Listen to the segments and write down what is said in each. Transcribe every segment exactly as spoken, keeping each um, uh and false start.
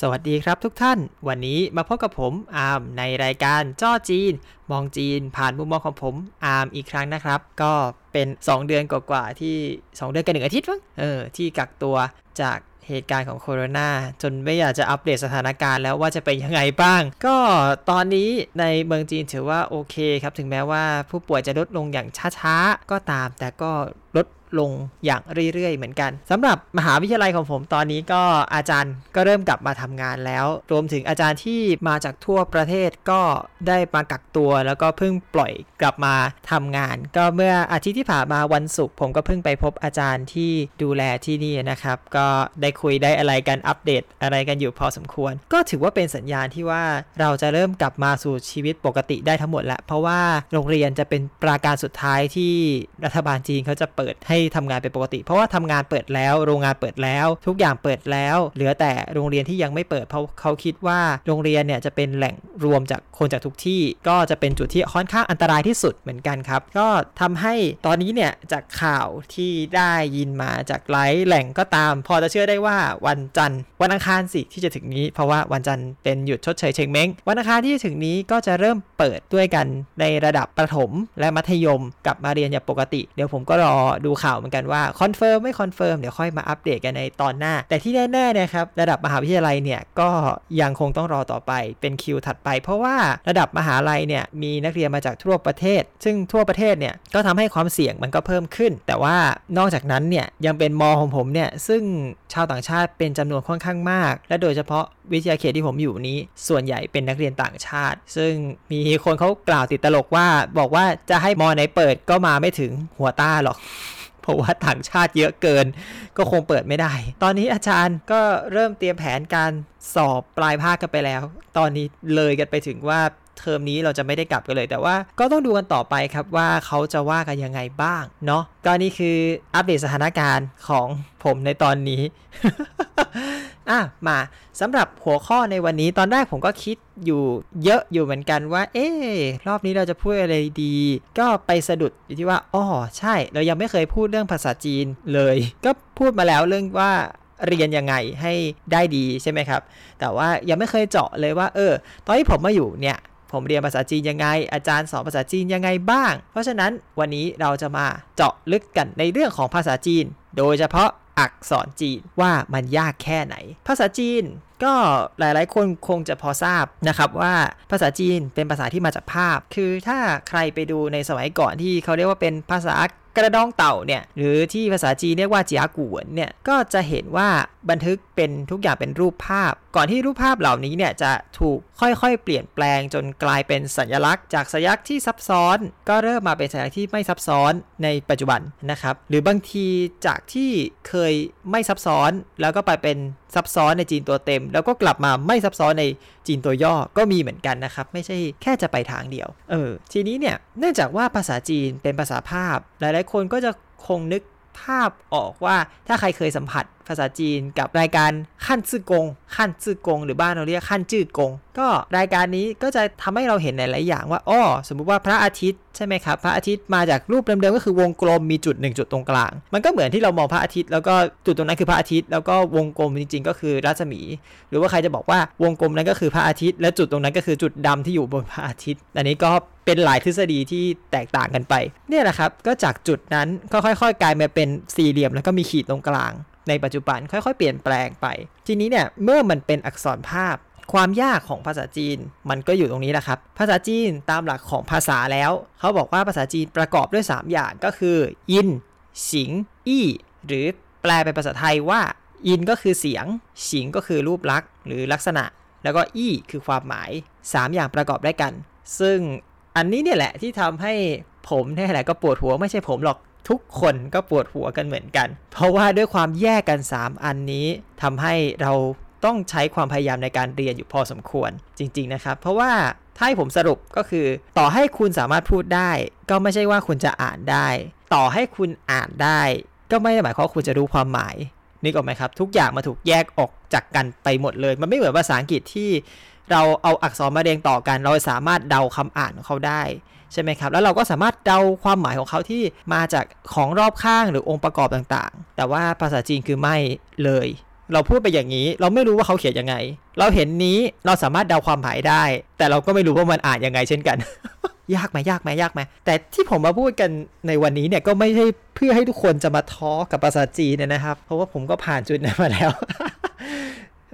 สวัสดีครับทุกท่านวันนี้มาพบกับผมอาร์มในรายการจ้อจีนมองจีนผ่านมุมมองของผมอาร์มอีกครั้งนะครับก็เป็นสองเดือนกว่าๆที่สองเดือนกับหนึ่งอาทิตย์มั้งเออที่กักตัวจากเหตุการณ์ของโควิดจนไม่อยากจะอัปเดตสถานการณ์แล้วว่าจะเป็นยังไงบ้างก็ตอนนี้ในเมืองจีนถือว่าโอเคครับถึงแม้ว่าผู้ป่วยจะลดลงอย่างช้าๆก็ตามแต่ก็ลดลงอย่างเรื่อยๆเหมือนกันสำหรับมหาวิทยาลัยของผมตอนนี้ก็อาจารย์ก็เริ่มกลับมาทำงานแล้วรวมถึงอาจารย์ที่มาจากทั่วประเทศก็ได้มากักตัวแล้วก็เพิ่งปล่อยกลับมาทำงานก็เมื่ออาทิตย์ที่ผ่านมาวันศุกร์ผมก็เพิ่งไปพบอาจารย์ที่ดูแลที่นี่นะครับก็ได้คุยได้อะไรกันอัปเดตอะไรกันอยู่พอสมควรก็ถือว่าเป็นสัญญาณที่ว่าเราจะเริ่มกลับมาสู่ชีวิตปกติได้ทั้งหมดแล้วเพราะว่าโรงเรียนจะเป็นปราการสุดท้ายที่รัฐบาลจีนเขาจะเปิดให้ทำงานเป็นปกติเพราะว่าทำงานเปิดแล้วโรงงานเปิดแล้วทุกอย่างเปิดแล้วเหลือแต่โรงเรียนที่ยังไม่เปิดเพราะเขาคิดว่าโรงเรียนเนี่ยจะเป็นแหล่งรวมจากคนจากทุกที่ก็จะเป็นจุดที่ค่อนข้างอันตรายที่สุดเหมือนกันครับก็ทำให้ตอนนี้เนี่ยจากข่าวที่ได้ยินมาจากหลายแหล่งก็ตามพอจะเชื่อได้ว่าวันจันทร์วันอังคารสิที่จะถึงนี้เพราะว่าวันจันทร์เป็นหยุดชดเชยเชงเม้งวันอังคารที่จะถึงนี้ก็จะเริ่มเปิดด้วยกันในระดับประถมและมัธยมกลับมาเรียนอย่างปกติเดี๋ยวผมก็รอดูข่าวเหมือนกันว่าคอนเฟิร์มไม่คอนเฟิร์มเดี๋ยวค่อยมาอัปเดตกันในตอนหน้าแต่ที่แน่ๆนะครับระดับมหาวิทยาลัยเนี่ยก็ยังคงต้องรอต่อไปเป็นคิวถัดไปเพราะว่าระดับมหาลัยเนี่ยมีนักเรียนมาจากทั่วประเทศซึ่งทั่วประเทศเนี่ยก็ทำให้ความเสี่ยงมันก็เพิ่มขึ้นแต่ว่านอกจากนั้นเนี่ยยังเป็นมอของผมเนี่ยซึ่งชาวต่างชาติเป็นจำนวนค่อนข้างมากและโดยเฉพาะวิทยาเขตที่ผมอยู่นี้ส่วนใหญ่เป็นนักเรียนต่างชาติซึ่งมีคนเขากล่าวติดตลกว่าบอกว่าจะให้มอไหนเปิดก็มาไม่ถึงหัวต้าหรอกเพราะว่าต่างชาติเยอะเกินก็คงเปิดไม่ได้ตอนนี้อาจารย์ก็เริ่มเตรียมแผนการสอบปลายภาคกันไปแล้วตอนนี้เลยกันไปถึงว่าเทอมนี้เราจะไม่ได้กลับกันเลยแต่ว่าก็ต้องดูกันต่อไปครับว่าเขาจะว่ากันยังไงบ้างเนาะก็นี่คืออัปเดตสถานการณ์ของผมในตอนนี้ อ่ะมาสำหรับหัวข้อในวันนี้ตอนแรกผมก็คิดอยู่เยอะอยู่เหมือนกันว่าเอ๊ะรอบนี้เราจะพูดอะไรดีก็ไปสะดุดอยู่ที่ว่าอ๋อใช่เรายังไม่เคยพูดเรื่องภาษาจีนเลยก็พูดมาแล้วเรื่องว่าเรียนยังไงให้ได้ดีใช่ไหมครับแต่ว่ายังไม่เคยเจาะเลยว่าเออตอนที่ผมมาอยู่เนี่ยผมเรียนภาษาจีนยังไงอาจารย์สอนภาษาจีนยังไงบ้างเพราะฉะนั้นวันนี้เราจะมาเจาะลึกกันในเรื่องของภาษาจีนโดยเฉพาะอักษรจีนว่ามันยากแค่ไหนภาษาจีนก็หลายๆคนคงจะพอทราบนะครับว่าภาษาจีนเป็นภาษาที่มาจากภาพคือถ้าใครไปดูในสมัยก่อนที่เขาเรียกว่าเป็นภาษากระดองเต่าเนี่ยหรือที่ภาษาจีนเรียกว่าจีอากู่เนี่ยก็จะเห็นว่าบันทึกเป็นทุกอย่างเป็นรูปภาพก่อนที่รูปภาพเหล่านี้เนี่ยจะถูกค่อยๆเปลี่ยนแปลงจนกลายเป็นสัญลักษณ์จากสัญลักษณ์ที่ซับซ้อนก็เริ่มมาเป็นสัญลักษณ์ที่ไม่ซับซ้อนในปัจจุบันนะครับหรือบางทีจากที่เคยไม่ซับซ้อนแล้วก็ไปเป็นซับซ้อนในจีนตัวเต็มแล้วก็กลับมาไม่ซับซ้อนในจีนตัวย่อก็มีเหมือนกันนะครับไม่ใช่แค่จะไปทางเดียวเออทีนี้เนี่ยเนื่องจากว่าภาษาจีนเป็นภาษาภาพหลายๆคนก็จะคงนึกภาพออกว่าถ้าใครเคยสัมผัสภาษาจีนกับรายการขั้นซื่อกงขั้นซื่อกงหรือบ้านเราเรียกขั้นจื้อกงก็รายการนี้ก็จะทำให้เราเห็นหลายๆอย่างว่าอ๋อสมมุติว่าพระอาทิตย์ใช่ไหมครับพระอาทิตย์มาจากรูปเดิมๆก็คือวงกลมมีจุดหนึ่งจุดตรงกลางมันก็เหมือนที่เรามองพระอาทิตย์แล้วก็จุดตรงนั้นคือพระอาทิตย์แล้วก็วงกลมจริงๆก็คือรัศมีหรือว่าใครจะบอกว่าวงกลมนั้นก็คือพระอาทิตย์และจุดตรงนั้นก็คือจุดดำที่อยู่บนพระอาทิตย์อันนี้ก็เป็นหลายทฤษฎีที่แตกต่างกันไปเนี่ยแหละครับก็จากจุดนั้นก็ค่อยๆกลายมาเป็นสี่เหลี่ยมแล้วก็มีขีดตรงกลางในปัจจุบันค่อยๆเปลี่ยนแปลงไปทีนี้เนี่ยเมื่อมันเป็นอักษรภาพความยากของภาษาจีนมันก็อยู่ตรงนี้แหละครับภาษาจีนตามหลักของภาษาแล้วเขาบอกว่าภาษาจีนประกอบด้วยสามอย่างก็คือยินสิงอี้หรือแปลเป็นภาษาไทยว่ายินก็คือเสียงสิงก็คือรูปลักษณ์หรือลักษณะแล้วก็อี้คือความหมายสามอย่างประกอบด้วยกันซึ่งอันนี้เนี่ยแหละที่ทำให้ผมเนี่ยแหละก็ปวดหัวไม่ใช่ผมหรอกทุกคนก็ปวดหัวกันเหมือนกันเพราะว่าด้วยความแยกกันสามอันนี้ทำให้เราต้องใช้ความพยายามในการเรียนอยู่พอสมควรจริงๆนะครับเพราะว่าถ้าให้ผมสรุปก็คือต่อให้คุณสามารถพูดได้ก็ไม่ใช่ว่าคุณจะอ่านได้ต่อให้คุณอ่านได้ก็ไม่ได้หมายความว่าคุณจะรู้ความหมายนึกออกไหมครับทุกอย่างมาถูกแยกออกจากกันไปหมดเลยมันไม่เหมือนภาษาอังกฤษที่เราเอาอักษรมาเรียงต่อกันเราสามารถเดาคำอ่านของเขาได้ใช่ไหมครับแล้วเราก็สามารถเดาความหมายของเขาที่มาจากของรอบข้างหรือองค์ประกอบต่างๆแต่ว่าภาษาจีนคือไม่เลย เราพูดไปอย่างนี้เราไม่รู้ว่าเขาเขียนยังไงเราเห็นนี้เราสามารถเดาความหมายได้แต่เราก็ไม่รู้ว่ามันอ่านยังไงเช่นกัน ยากไหมยากไหมยากไหมแต่ที่ผมมาพูดกันในวันนี้เนี่ยก็ไม่ใช่เพื่อให้ทุกคนจะมาท้อกับภาษาจีนนะครับเพราะว่าผมก็ผ่านจุดนั้นมาแล้ว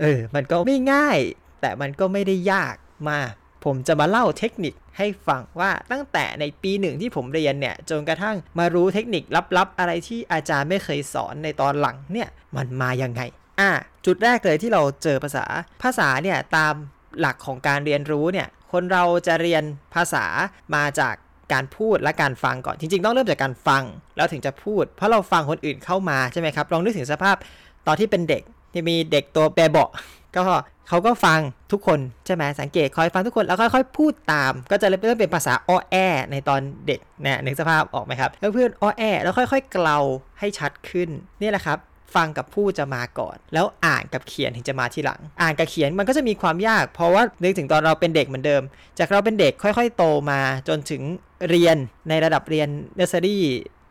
เออมันก็ไม่ง่ายแต่มันก็ไม่ได้ยากมาผมจะมาเล่าเทคนิคให้ฟังว่าตั้งแต่ในปีหนึ่งที่ผมเรียนเนี่ยจนกระทั่งมารู้เทคนิคลับๆอะไรที่อาจารย์ไม่เคยสอนในตอนหลังเนี่ยมันมายังไงอ่ะจุดแรกเลยที่เราเจอภาษาภาษาเนี่ยตามหลักของการเรียนรู้เนี่ยคนเราจะเรียนภาษามาจากการพูดและการฟังก่อนจริงๆต้องเริ่มจากการฟังแล้วถึงจะพูดเพราะเราฟังคนอื่นเข้ามาใช่ไหมครับลองนึกถึงสภาพตอนที่เป็นเด็กที่มีเด็กตัวแบเบาะก็เขาก็ฟังทุกคนใช่ไหมสังเกตคอยฟังทุกคนแล้วค่อยๆพูดตามก็จะเริ่มเป็นภาษาอ้อแอในตอนเด็กนะนึกสภาพออกไหมครับเพื่อนอ้อแอแล้วค่อยๆเกลาให้ชัดขึ้นนี่แหละครับฟังกับพูดจะมาก่อนแล้วอ่านกับเขียนถึงจะมาทีหลังอ่านกับเขียนมันก็จะมีความยากเพราะว่านึกถึงตอนเราเป็นเด็กเหมือนเดิมจากเราเป็นเด็กค่อยๆโตมาจนถึงเรียนในระดับเรียนเนอร์เซอรี่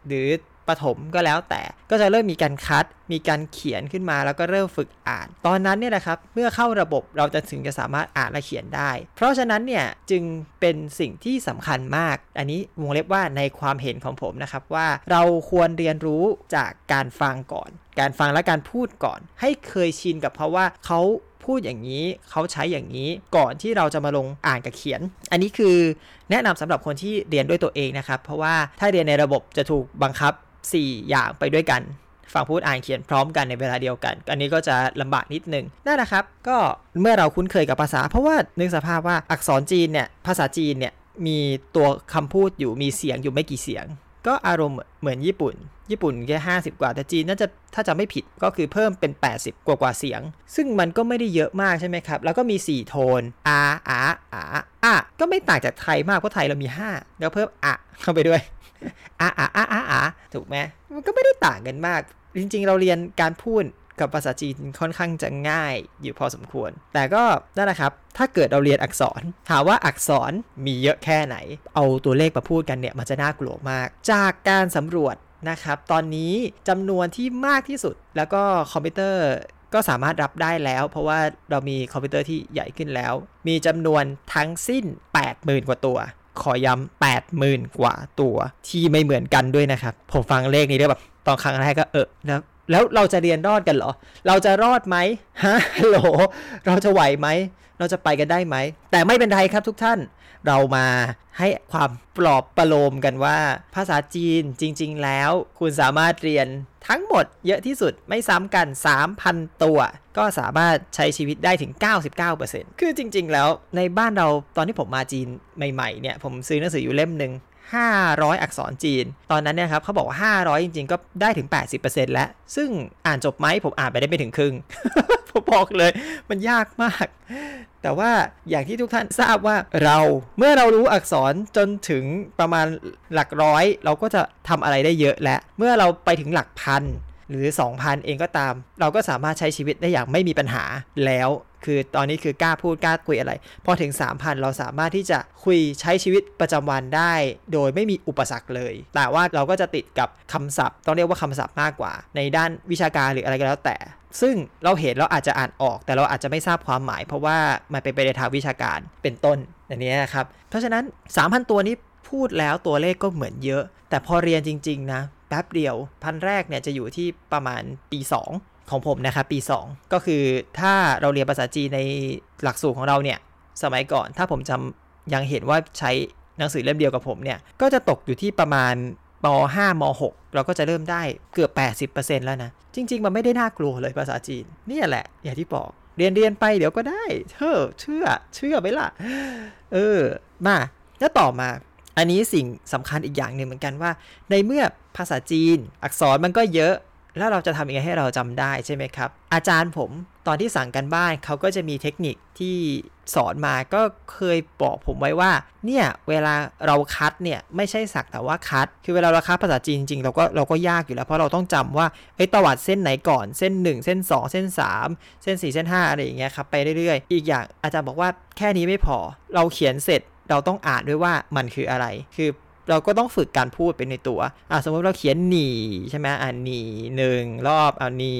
หรือประถมก็แล้วแต่ก็จะเริ่มมีการคัดมีการเขียนขึ้นมาแล้วก็เริ่มฝึกอ่านตอนนั้นเนี่ยนะครับเมื่อเข้าระบบเราจะถึงจะสามารถอ่านและเขียนได้เพราะฉะนั้นเนี่ยจึงเป็นสิ่งที่สำคัญมากอันนี้วงเล็บว่าในความเห็นของผมนะครับว่าเราควรเรียนรู้จากการฟังก่อนการฟังและการพูดก่อนให้เคยชินกับเพราะว่าเขาพูดอย่างนี้เขาใช้อย่างนี้ก่อนที่เราจะมาลงอ่านกับเขียนอันนี้คือแนะนำสำหรับคนที่เรียนด้วยตัวเองนะครับเพราะว่าถ้าเรียนในระบบจะถูกบังคับสี่อย่างไปด้วยกันฟังพูดอ่านเขียนพร้อมกันในเวลาเดียวกันอันนี้ก็จะลำบากนิดนึงนั่นแหละครับก็เมื่อเราคุ้นเคยกับภาษาเพราะว่านึกสภาพว่าอักษรจีนเนี่ยภาษาจีนเนี่ยมีตัวคำพูดอยู่มีเสียงอยู่ไม่กี่เสียงก็อารมณ์เหมือนญี่ปุ่นญี่ปุ่นแค่ห้าสิบกว่าแต่จีนน่าจะถ้าจะไม่ผิดก็คือเพิ่มเป็นแปดสิบกว่ากว่าเสียงซึ่งมันก็ไม่ได้เยอะมากใช่ไหมครับแล้วก็มีสี่โทนอาอาอาอาก็ไม่ต่างจากไทยมากเพราะไทยเรามีห้าแล้วเพิ่มอะเข้าไปด้วยอะอะอะอะอะถูกไหมมันก็ไม่ได้ต่างกันมากจริงๆเราเรียนการพูดกับภาษาจีนค่อนข้างจะง่ายอยู่พอสมควรแต่ก็นั่นแหละครับถ้าเกิดเราเรียนอักษรถามว่าอักษรมีเยอะแค่ไหนเอาตัวเลขมาพูดกันเนี่ยมันจะน่ากลัวมากจากการสำรวจนะครับตอนนี้จำนวนที่มากที่สุดแล้วก็คอมพิวเตอร์ก็สามารถรับได้แล้วเพราะว่าเรามีคอมพิวเตอร์ที่ใหญ่ขึ้นแล้วมีจำนวนทั้งสิ้น แปดหมื่น กว่าตัวขอย้ำ แปดหมื่น กว่าตัวที่ไม่เหมือนกันด้วยนะครับผมฟังเลขนี้แล้วแบบตอนครั้งแรกก็เออแล้วแล้วเราจะเรียนรอดกันเหรอเราจะรอดไหมฮะโหลเราจะไหวไหมเราจะไปกันได้ไหมแต่ไม่เป็นไรครับทุกท่านเรามาให้ความปลอบประโลมกันว่าภาษาจีนจริงๆแล้วคุณสามารถเรียนทั้งหมดเยอะที่สุดไม่ซ้ำกัน สามพัน ตัวก็สามารถใช้ชีวิตได้ถึง เก้าสิบเก้าเปอร์เซ็นต์ คือจริงๆแล้วในบ้านเราตอนที่ผมมาจีนใหม่ๆเนี่ยผมซื้อหนังสืออยู่เล่มนึงห้าร้อยอักษรจีนตอนนั้นเนี่ยครับเขาบอกว่าห้าร้อยจริงๆก็ได้ถึง แปดสิบเปอร์เซ็นต์ แล้วซึ่งอ่านจบไหมผมอ่านไปได้ไม่ถึงครึ่ง ผมบอกเลยมันยากมากแต่ว่าอย่างที่ทุกท่านทราบว่าเราเมื่อเรารู้อักษรจนถึงประมาณหลักร้อยเราก็จะทำอะไรได้เยอะและเมื่อเราไปถึงหลักพันหรือ สองพัน เองก็ตามเราก็สามารถใช้ชีวิตได้อย่างไม่มีปัญหาแล้วคือตอนนี้คือกล้าพูดกล้าคุยอะไรพอถึง สามพัน เราสามารถที่จะคุยใช้ชีวิตประจำวันได้โดยไม่มีอุปสรรคเลยแต่ว่าเราก็จะติดกับคำศัพท์ต้องเรียกว่าคำศัพท์มากกว่าในด้านวิชาการหรืออะไรก็แล้วแต่ซึ่งเราเห็นเราอาจจะอ่านออกแต่เราอาจจะไม่ทราบความหมายเพราะว่ามันเป็นไปในทางวิชาการเป็นต้นอันนี้นะครับเพราะฉะนั้น สามพัน ตัวนี้พูดแล้วตัวเลขก็เหมือนเยอะแต่พอเรียนจริงๆนะแป๊บเดียวพันแรกเนี่ยจะอยู่ที่ประมาณปีสองของผมนะครับปีสองก็คือถ้าเราเรียนภาษาจีนในหลักสูตรของเราเนี่ยสมัยก่อนถ้าผมจำยังเห็นว่าใช้หนังสือเล่มเดียวกับผมเนี่ยก็จะตกอยู่ที่ประมาณป.ห้า ม.หก เราก็จะเริ่มได้เกือบ แปดสิบเปอร์เซ็นต์ แล้วนะจริงๆมันไม่ได้น่ากลัวเลยภาษาจีนนี่แหละอย่างที่บอกเรียนเรียนไปเดี๋ยวก็ได้เธอเชื่อเชื่อไหมล่ะเออมาแล้วต่อมาอันนี้สิ่งสำคัญอีกอย่างหนึ่งเหมือนกันว่าในเมื่อภาษาจีนอักษรมันก็เยอะแล้วเราจะทำยังไงให้เราจำได้ใช่ไหมครับอาจารย์ผมตอนที่สั่งกันบ้านเขาก็จะมีเทคนิคที่สอนมาก็เคยบอกผมไว้ว่าเนี่ยเวลาเราคัดเนี่ยไม่ใช่สักแต่ว่าคัดคือเวลาเราคัดภาษาจีนจริงๆเราก็เราก็ยากอยู่แล้วเพราะเราต้องจำว่าไอ้ตวัดเส้นไหนก่อนเส้นหนึ่งเส้นสองเส้นสามเส้นสี่เส้นห้าอะไรอย่างเงี้ยครับไปเรื่อยๆอีกอย่างอาจารย์บอกว่าแค่นี้ไม่พอเราเขียนเสร็จเราต้องอ่านด้วยว่ามันคืออะไรคือ เราก็ต้องฝึกการพูดเป็นในตัวอ่ะสมมติเราเขียนหนีใช่ไหมอ่ะหนีหนึ่งรอบเอาหนี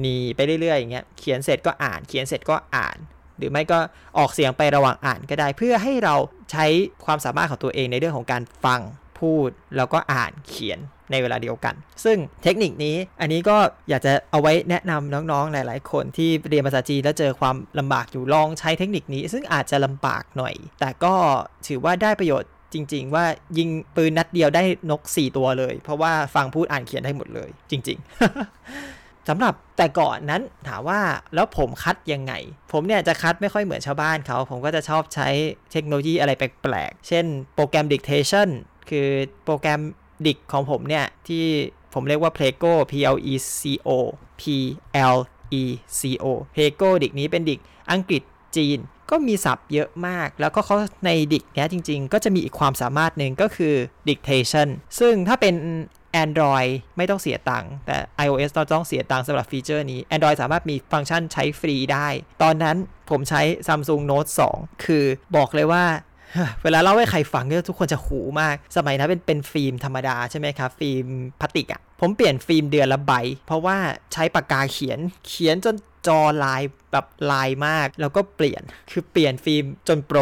หนีไปเรื่อยๆอย่างเงี้ยเขียนเสร็จก็อ่านเขียนเสร็จก็อ่านหรือไม่ก็ออกเสียงไประหว่างอ่านก็ได้เพื่อให้เราใช้ความสามารถของตัวเองในเรื่องของการฟังพูดแล้วก็อ่านเขียนในเวลาเดียวกันซึ่งเทคนิคนี้อันนี้ก็อยากจะเอาไว้แนะนำน้องๆหลายๆคนที่เรียนภาษาจีนแล้วเจอความลำบากอยู่ลองใช้เทคนิคนี้ซึ่งอาจจะลำบากหน่อยแต่ก็ถือว่าได้ประโยชน์จริงๆว่ายิงปืนนัดเดียวได้นกสี่ตัวเลยเพราะว่าฟังพูดอ่านเขียนได้หมดเลยจริงๆ สำหรับแต่ก่อนนั้นถามว่าแล้วผมคัดยังไงผมเนี่ยจะคัดไม่ค่อยเหมือนชาวบ้านเขาผมก็จะชอบใช้เทคโนโลยีอะไรแปลกๆเช่นโปรแกรม dictation คือโปรแกรมดิกของผมเนี่ยที่ผมเรียกว่า Pleco P L E C O P L E C O Pleco ดิกนี้เป็นดิกอังกฤษจีนก็มีศัพท์เยอะมากแล้วก็เขาในดิกเนี้ยจริงๆก็จะมีอีกความสามารถหนึ่งก็คือ dictation ซึ่งถ้าเป็น Android ไม่ต้องเสียตังค์แต่ iOS เราต้องเสียตังค์สำหรับฟีเจอร์นี้ Android สามารถมีฟังก์ชันใช้ฟรีได้ตอนนั้นผมใช้ Samsung Note สองคือบอกเลยว่าเวลาเล่าให้ใครฟังเนี่ยทุกคนจะหูมากสมัยนั้นเป็นเป็นฟิล์มธรรมดาใช่ไหมครับฟิล์มพลาสติกอ่ะผมเปลี่ยนฟิล์มเดือนละใบเพราะว่าใช้ปากกาเขียนเขียนจนจอลายแบบลายมากแล้วก็เปลี่ยนคือเปลี่ยนฟิล์มจนโปร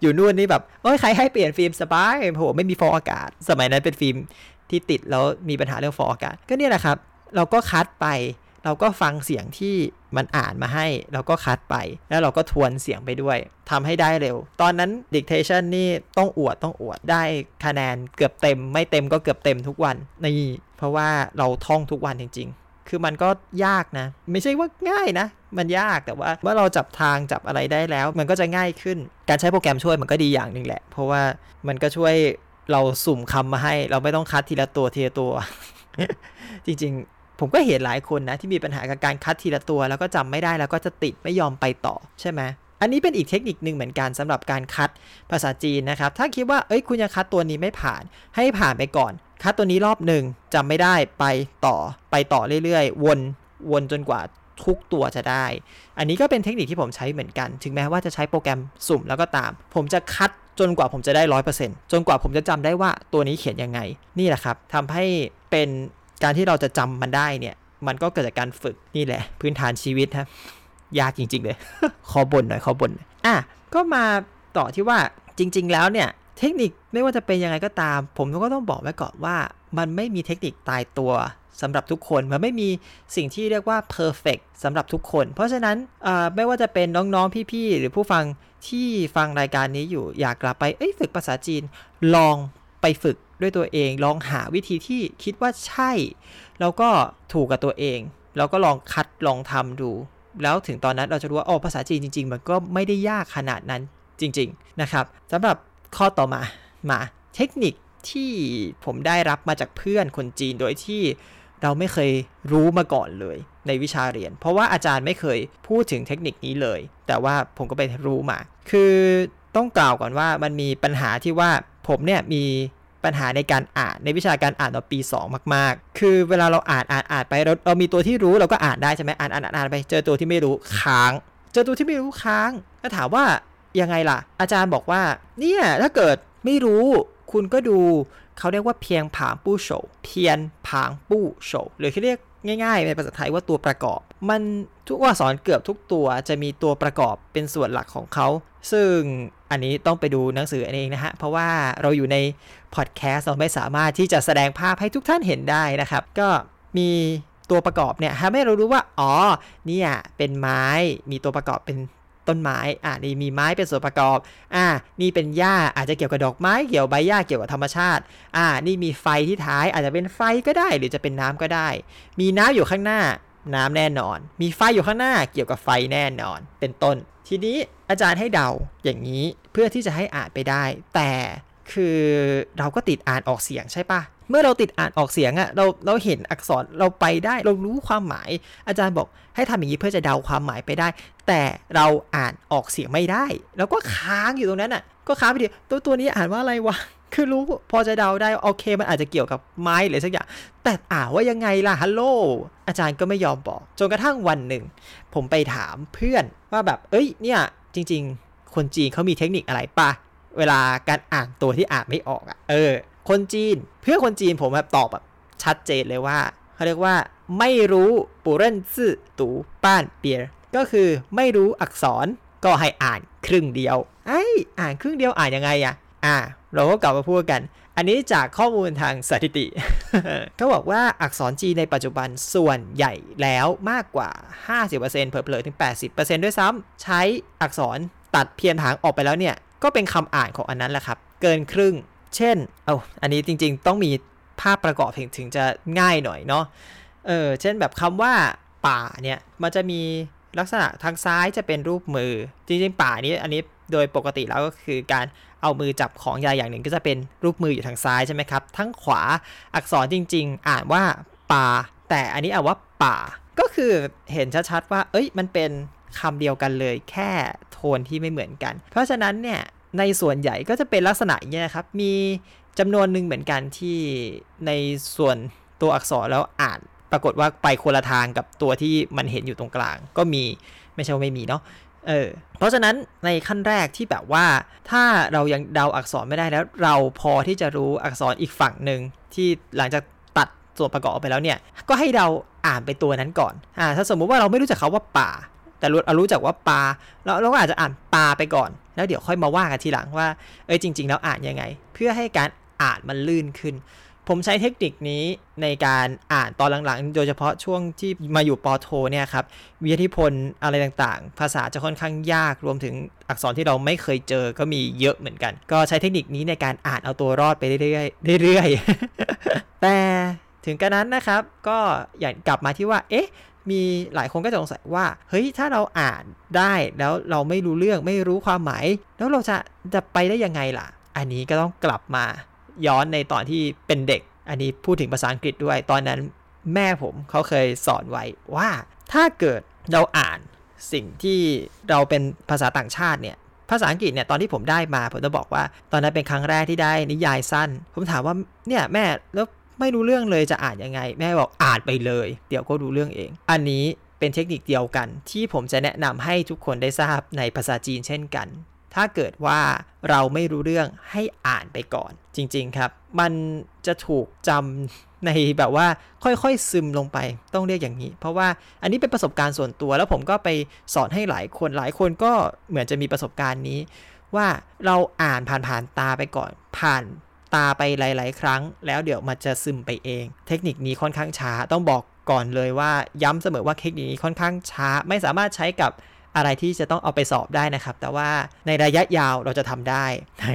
อยู่นู่นนี่แบบโอ้ยใครให้เปลี่ยนฟิล์มสบายโหไม่มีฟองอากาศสมัยนั้นเป็นฟิล์มที่ติดแล้วมีปัญหาเรื่องฟองอากาศก็เนี่ยแหละครับเราก็คัดไปเราก็ฟังเสียงที่มันอ่านมาให้เราก็คัดไปแล้วเราก็ทวนเสียงไปด้วยทำให้ได้เร็วตอนนั้น dictation นี่ต้องอวดต้องอวดได้คะแนนเกือบเต็มไม่เต็มก็เกือบเต็มทุกวันนี่เพราะว่าเราท่องทุกวันจริงๆคือมันก็ยากนะไม่ใช่ว่าง่ายนะมันยากแต่ว่าเมื่อเราจับทางจับอะไรได้แล้วมันก็จะง่ายขึ้นการใช้โปรแกรมช่วยมันก็ดีอย่างนึงแหละเพราะว่ามันก็ช่วยเราสุ่มคำมาให้เราไม่ต้องคัดทีละตัวทีละตัว จริงๆผมก็เห็นหลายคนนะที่มีปัญหากับการคัดทีละตัวแล้วก็จำไม่ได้แล้วก็จะติดไม่ยอมไปต่อใช่ไหมอันนี้เป็นอีกเทคนิคนึงเหมือนกันสำหรับการคัดภาษาจีนนะครับถ้าคิดว่าเอ้ยคุณยังคัดตัวนี้ไม่ผ่านให้ผ่านไปก่อนคัดตัวนี้รอบหนึ่งจำไม่ได้ไปต่อไปต่อเรื่อยๆวนวนจนกว่าทุกตัวจะได้อันนี้ก็เป็นเทคนิคที่ผมใช้เหมือนกันถึงแม้ว่าจะใช้โปรแกรมสุ่มแล้วก็ตามผมจะคัดจนกว่าผมจะได้ ร้อยเปอร์เซ็นต์ จนกว่าผมจะจำได้ว่าตัวนี้เขียนยังไงนี่แหละครับทำให้เป็นการที่เราจะจำมันได้เนี่ยมันก็เกิดจากการฝึกนี่แหละพื้นฐานชีวิตครับยากจริงๆเลย ขอบ่นหน่อยขอบ่นอ่ะก็มาต่อที่ว่าจริงๆแล้วเนี่ยเทคนิคไม่ว่าจะเป็นยังไงก็ตามผมก็ต้องบอกไว้ก่อนว่ามันไม่มีเทคนิคตายตัวสำหรับทุกคนมันไม่มีสิ่งที่เรียกว่า perfect สำหรับทุกคนเพราะฉะนั้นเอ่อไม่ว่าจะเป็นน้องๆพี่ๆหรือผู้ฟังที่ฟังรายการนี้อยู่อยากกลับไปเอ้ยฝึกภาษาจีนลองไปฝึกด้วยตัวเองลองหาวิธีที่คิดว่าใช่แล้วก็ถูกกับตัวเองแล้วก็ลองคัดลองทำดูแล้วถึงตอนนั้นเราจะรู้ว่าอ๋อภาษาจีนจริงๆมันก็ไม่ได้ยากขนาดนั้นจริงๆนะครับสำหรับข้อต่อมามาเทคนิคที่ผมได้รับมาจากเพื่อนคนจีนโดยที่เราไม่เคยรู้มาก่อนเลยในวิชาเรียนเพราะว่าอาจารย์ไม่เคยพูดถึงเทคนิคนี้เลยแต่ว่าผมก็ไปรู้มาคือต้องกล่าวก่อนว่ามันมีปัญหาที่ว่าผมเนี่ยมีปัญหาในการอ่านในวิชาการอ่านตอนปีสองมากๆคือเวลาเราอ่านอ่านอ่านไปเราเรามีตัวที่รู้เราก็อ่านได้ใช่ไหมอ่านอ่านอ่านไปเจอตัวที่ไม่รู้ค้างเจอตัวที่ไม่รู้ค้างแล้วถามว่ายังไงล่ะอาจารย์บอกว่าเนี่ยถ้าเกิดไม่รู้คุณก็ดูเขาเรียกว่าเพียงผางปู้โฉวเพียงผางปู้โฉวหรือเขาเรียกง่ายๆในภาษาไทยว่าตัวประกอบมันทุกว่าสอนเกือบทุกตัวจะมีตัวประกอบเป็นส่วนหลักของเขาซึ่งอันนี้ต้องไปดูหนังสืออันเองนะฮะเพราะว่าเราอยู่ในพอดแคสต์เราไม่สามารถที่จะแสดงภาพให้ทุกท่านเห็นได้นะครับก็มีตัวประกอบเนี่ยทำให้เรารู้ว่าอ๋อเนี่ยเป็นไม้มีตัวประกอบเป็นต้นไม้อ่ะนี่มีไม้เป็นส่วนประกอบอ่ะนี่เป็นหญ้าอาจจะเกี่ยวกับดอกไม้เกี่ยวใบหญ้าเกี่ยวกับธรรมชาติอ่ะนี่มีไฟที่ท้ายอาจจะเป็นไฟก็ได้หรือจะเป็นน้ำก็ได้มีน้ำอยู่ข้างหน้าน้ำแน่นอนมีไฟอยู่ข้างหน้าเกี่ยวกับไฟแน่นอนเป็นต้นทีนี้อาจารย์ให้เดาอย่างนี้เพื่อที่จะให้อ่านไปได้แต่คือเราก็ติดอ่านออกเสียงใช่ปะเมื่อเราติดอ่านออกเสียงอะเราเราเห็นอักษรเราไปได้เรารู้ความหมายอาจารย์บอกให้ทำอย่างนี้เพื่อจะเดาความหมายไปได้แต่เราอ่านออกเสียงไม่ได้แล้วก็ค้างอยู่ตรงนั้นอะก็ค้างไปดิตัวตัวนี้อ่านว่าอะไรวะคือรู้พอจะเดาได้โอเคมันอาจจะเกี่ยวกับไม้หรือสักอย่างแต่อ่านว่ายังไงล่ะฮัลโหลอาจารย์ก็ไม่ยอมบอกจนกระทั่งวันหนึ่งผมไปถามเพื่อนว่าแบบเอ้ยเนี่ยจริงๆคนจีนเขามีเทคนิคอะไรปะ เวลาการอ่านตัวที่อ่านไม่ออกอ่ะเออคนจีนเพื่อคนจีนผมแบบตอบแบบชัดเจนเลยว่าเขาเรียกว่าไม่รู้ปูเร่นซื่อตู่ป้านเปียก็คือไม่รู้อักษรก็ให้อ่านครึ่งเดียวไอ้อ่านครึ่งเดียวอ่านยังไงอ่ะอ่ะเราก็กลับมาพูดกันอันนี้จากข้อมูลทางสถิติ เขาบอกว่าอักษรจีนในปัจจุบันส่วนใหญ่แล้วมากกว่า ห้าสิบเปอร์เซ็นต์ เผลอๆถึง แปดสิบเปอร์เซ็นต์ ด้วยซ้ำใช้อักษรตัดเพียนหางออกไปแล้วเนี่ยก็เป็นคำอ่านของอันนั้นแหละครับเกินครึ่งเช่นเอ้าอันนี้จริงๆต้องมีภาพประกอบถึงจะง่ายหน่อยเนาะเออเช่นแบบคำว่าป่าเนี่ยมันจะมีลักษณะทางซ้ายจะเป็นรูปมือจริงๆป่านี้อันนี้โดยปกติแล้วก็คือการเอามือจับของยาอย่างหนึ่งก็จะเป็นรูปมืออยู่ทางซ้ายใช่ไหมครับทั้งขวาอักษรจริงๆอ่านว่าป่าแต่อันนี้อ่านว่าป่าก็คือเห็นชัดๆว่าเอ้ยมันเป็นคำเดียวกันเลยแค่โทนที่ไม่เหมือนกันเพราะฉะนั้นเนี่ยในส่วนใหญ่ก็จะเป็นลักษณะอย่างนี้นะครับมีจำนวนหนึ่งเหมือนกันที่ในส่วนตัวอักษรแล้วอ่านปรากฏว่าไปคนละทางกับตัวที่มันเห็นอยู่ตรงกลางก็มีไม่ใช่ว่าไม่มีเนาะเออเพราะฉะนั้นในขั้นแรกที่แบบว่าถ้าเรายังเดาอักษรไม่ได้แล้วเราพอที่จะรู้อักษรอีกฝั่งหนึ่งที่หลังจากตัดส่วนประกอบไปแล้วเนี่ยก็ให้เราอ่านไปตัวนั้นก่อนอ่าถ้าสมมุติว่าเราไม่รู้จักเขาว่าป่าแต่เรารู้จักว่าปลาแล้วเราก็อาจจะอ่านปลาไปก่อนแล้วเดี๋ยวค่อยมาว่ากันทีหลังว่าเอ้ยจริงๆแล้วอ่านยังไงเพื่อให้การอ่านมันลื่นขึ้นผมใช้เทคนิคนี้ในการอ่านตอนหลังๆโดยเฉพาะช่วงที่มาอยู่ป.โทเนี่ยครับมีอิทธิพลอะไรต่างๆภาษาจะค่อนข้างยากรวมถึงอักษรที่เราไม่เคยเจอก็มีเยอะเหมือนกันก็ใช้เทคนิคนี้ในการอ่านเอาตัวรอดไปเรื่อยๆเรื่อยๆแต่ถึงกระนั้นนะครับก็อย่างกลับมาที่ว่าเอ๊ะมีหลายคนก็จะสงสัยว่าเฮ้ยถ้าเราอ่านได้แล้วเราไม่รู้เรื่องไม่รู้ความหมายแล้วเราจะจะไปได้ยังไงล่ะอันนี้ก็ต้องกลับมาย้อนในตอนที่เป็นเด็กอันนี้พูดถึงภาษาอังกฤษด้วยตอนนั้นแม่ผมเขาเคยสอนไว้ว่าถ้าเกิดเราอ่านสิ่งที่เราเป็นภาษาต่างชาติเนี่ยภาษาอังกฤษเนี่ยตอนที่ผมได้มาผมจะบอกว่าตอนนั้นเป็นครั้งแรกที่ได้นิยายสั้นผมถามว่าเนี่ยแม่แล้วไม่รู้เรื่องเลยจะอ่านยังไงแม่บอกอ่านไปเลยเดี๋ยวก็รู้เรื่องเองอันนี้เป็นเทคนิคเดียวกันที่ผมจะแนะนำให้ทุกคนได้ทราบในภาษาจีนเช่นกันถ้าเกิดว่าเราไม่รู้เรื่องให้อ่านไปก่อนจริงๆครับมันจะถูกจำในแบบว่าค่อยๆซึมลงไปต้องเรียกอย่างนี้เพราะว่าอันนี้เป็นประสบการณ์ส่วนตัวแล้วผมก็ไปสอนให้หลายคนหลายคนก็เหมือนจะมีประสบการณ์นี้ว่าเราอ่านผ่านๆตาไปก่อนผ่านตาไปหลายๆครั้งแล้วเดี๋ยวมันจะซึมไปเองเทคนิคนี้ค่อนข้างช้าต้องบอกก่อนเลยว่าย้ำเสมอว่าเทคนิคนี้ค่อนข้างช้าไม่สามารถใช้กับอะไรที่จะต้องเอาไปสอบได้นะครับแต่ว่าในระยะยาวเราจะทำได้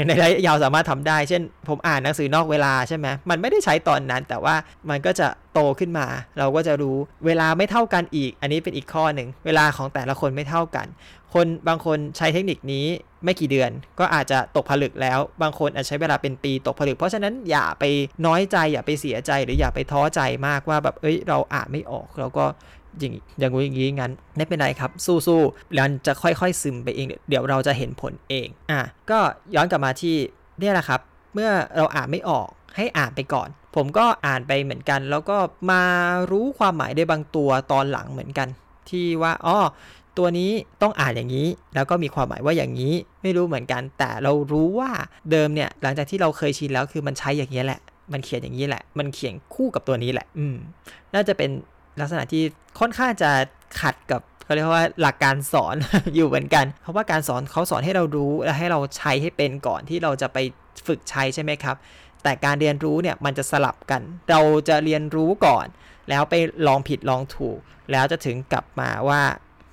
ในระยะยาวสามารถทำได้เช่นผมอ่านหนังสือนอกเวลาใช่ไหมมันไม่ได้ใช้ตอนนั้นแต่ว่ามันก็จะโตขึ้นมาเราก็จะรู้เวลาไม่เท่ากันอีกอันนี้เป็นอีกข้อหนึ่งเวลาของแต่ละคนไม่เท่ากันคนบางคนใช้เทคนิคนี้ไม่กี่เดือนก็อาจจะตกผลึกแล้วบางคนอาจใช้เวลาเป็นปีตกผลึกเพราะฉะนั้นอย่าไปน้อยใจอย่าไปเสียใจหรืออย่าไปท้อใจมากว่าแบบเอ้ยเราอ่านไม่ออกเราก็อย่างอย่างงี้อย่างงี้งั้นไม่เป็นไรครับสู้ๆแล้วจะค่อยๆซึมไปเองเดี๋ยวเราจะเห็นผลเองอ่ะก็ย้อนกลับมาที่เนี่ยแหละครับเมื่อเราอ่านไม่ออกให้อ่านไปก่อนผมก็อ่านไปเหมือนกันแล้วก็มารู้ความหมายได้บางตัวตอนหลังเหมือนกันที่ว่าอ๋อตัวนี้ต้องอ่านอย่างนี้แล้วก็มีความหมายว่าอย่างนี้ไม่รู้เหมือนกันแต่เรารู้ว่าเดิมเนี่ยหลังจากที่เราเคยชินแล้วคือมันใช้อย่างนี้แหละมันเขียนอย่างนี้แหละมันเขียนคู่กับตัวนี้แหละอืมน่าจะเป็นลักษณะที่ค่อนข้างจะขัดกับเขาเรียกว่าหลักการสอน อยู่เหมือนกันเพราะว่าการสอนเขาสอนให้เรารู้และให้เราใช้ให้เป็นก่อนที่เราจะไปฝึกใช้ใช่ไหมครับแต่การเรียนรู้เนี่ยมันจะสลับกันเราจะเรียนรู้ก่อนแล้วไปลองผิดลองถูกแล้วจะถึงกลับมาว่า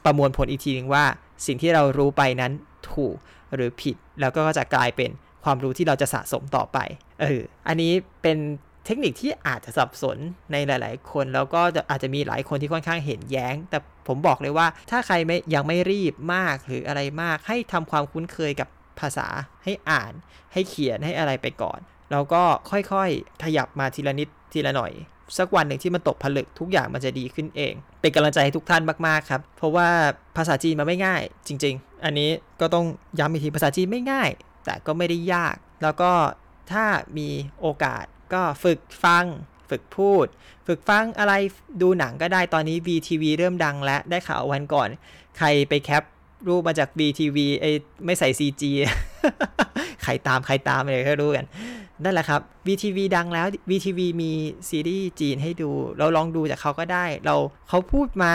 ประมวลผลอีกทีนึงว่าสิ่งที่เรารู้ไปนั้นถูกหรือผิดแล้วก็จะกลายเป็นความรู้ที่เราจะสะสมต่อไปเอออันนี้เป็นเทคนิคที่อาจจะสับสนในหลายๆคนแล้วก็อาจจะมีหลายคนที่ค่อนข้างเห็นแย้งแต่ผมบอกเลยว่าถ้าใครไม่ยังไม่รีบมากหรืออะไรมากให้ทำความคุ้นเคยกับภาษาให้อ่านให้เขียนให้อะไรไปก่อนแล้วก็ค่อยๆขยับมาทีละนิดทีละหน่อยสักวันหนึ่งที่มันตกผลึกทุกอย่างมันจะดีขึ้นเองเป็นกำลังใจให้ทุกท่านมากๆครับเพราะว่าภาษาจีนมันไม่ง่ายจริงๆอันนี้ก็ต้องย้ำอีกทีภาษาจีนไม่ง่ายแต่ก็ไม่ได้ยากแล้วก็ถ้ามีโอกาสก็ฝึกฟังฝึกพูดฝึกฟังอะไรดูหนังก็ได้ตอนนี้ วี ที วี เริ่มดังแล้วได้ข่าววันก่อนใครไปแคปรูปมาจาก วี ที วี ไอ้ไม่ใส่ ซี จี ใค รตามใครตามอะไรก็รู้กันนั่นแหละครับ วี ที วี ดังแล้ว วี ที วี มีซีรีส์จีนให้ดูเราลองดูจากเขาก็ได้เราเขาพูดมา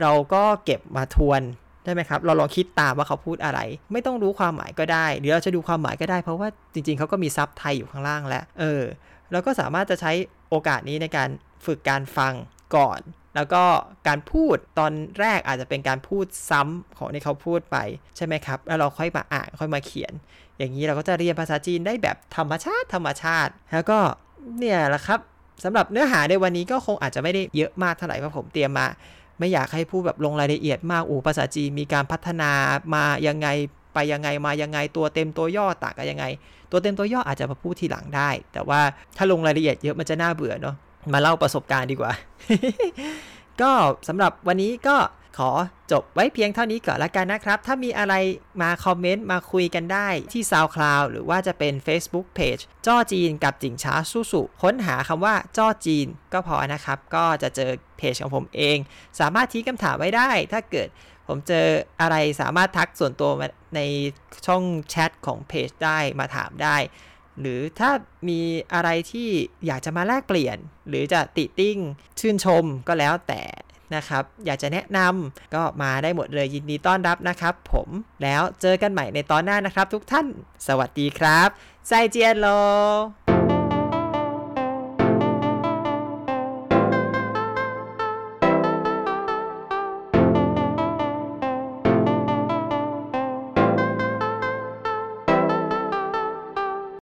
เราก็เก็บมาทวนใช่ไหมครับเราลองคิดตามว่าเขาพูดอะไรไม่ต้องรู้ความหมายก็ได้หรือเราจะดูความหมายก็ได้เพราะว่าจริงๆเขาก็มีซับไทยอยู่ข้างล่างแล้วเออเราก็สามารถจะใช้โอกาสนี้ในการฝึกการฟังก่อนแล้วก็การพูดตอนแรกอาจจะเป็นการพูดซ้ำของที่เขาพูดไปใช่ไหมครับแล้วเราค่อยมาอ่านค่อยมาเขียนอย่างนี้เราก็จะเรียนภาษาจีนได้แบบธรรมชาติธรรมชาติแล้วก็เนี่ยแหละครับสำหรับเนื้อหาในวันนี้ก็คงอาจจะไม่ได้เยอะมากเท่าไหร่เพราะผมเตรียมมาไม่อยากให้พูดแบบลงรายละเอียดมากโอ้ภาษาจีนมีการพัฒนามายังไงไปยังไงมายังไงตัวเต็มตัวย่อต่างกันยังไงตัวเต็มตัวย่ออาจจะมาพูดทีหลังได้แต่ว่าถ้าลงรายละเอียดเยอะมันจะน่าเบื่อเนาะมาเล่าประสบการณ์ดีกว่า ก็สำหรับวันนี้ก็ขอจบไว้เพียงเท่านี้ก่อนละกันนะครับถ้ามีอะไรมาคอมเมนต์มาคุยกันได้ที่ SoundCloud หรือว่าจะเป็น Facebook Page จ้อจีนกับจิ๋งช้าสู้สุค้นหาคำว่าจ้อจีนก็พอนะครับก็จะเจอเพจของผมเองสามารถทิ้งคำถามไว้ได้ถ้าเกิดผมเจออะไรสามารถทักส่วนตัวในช่องแชทของเพจได้มาถามได้หรือถ้ามีอะไรที่อยากจะมาแลกเปลี่ยนหรือจะติติ้งชื่นชมก็แล้วแต่นะครับอยากจะแนะนำก็มาได้หมดเลยยินดีต้อนรับนะครับผมแล้วเจอกันใหม่ในตอนหน้านะครับทุกท่านสวัสดีครับไซเจียนโล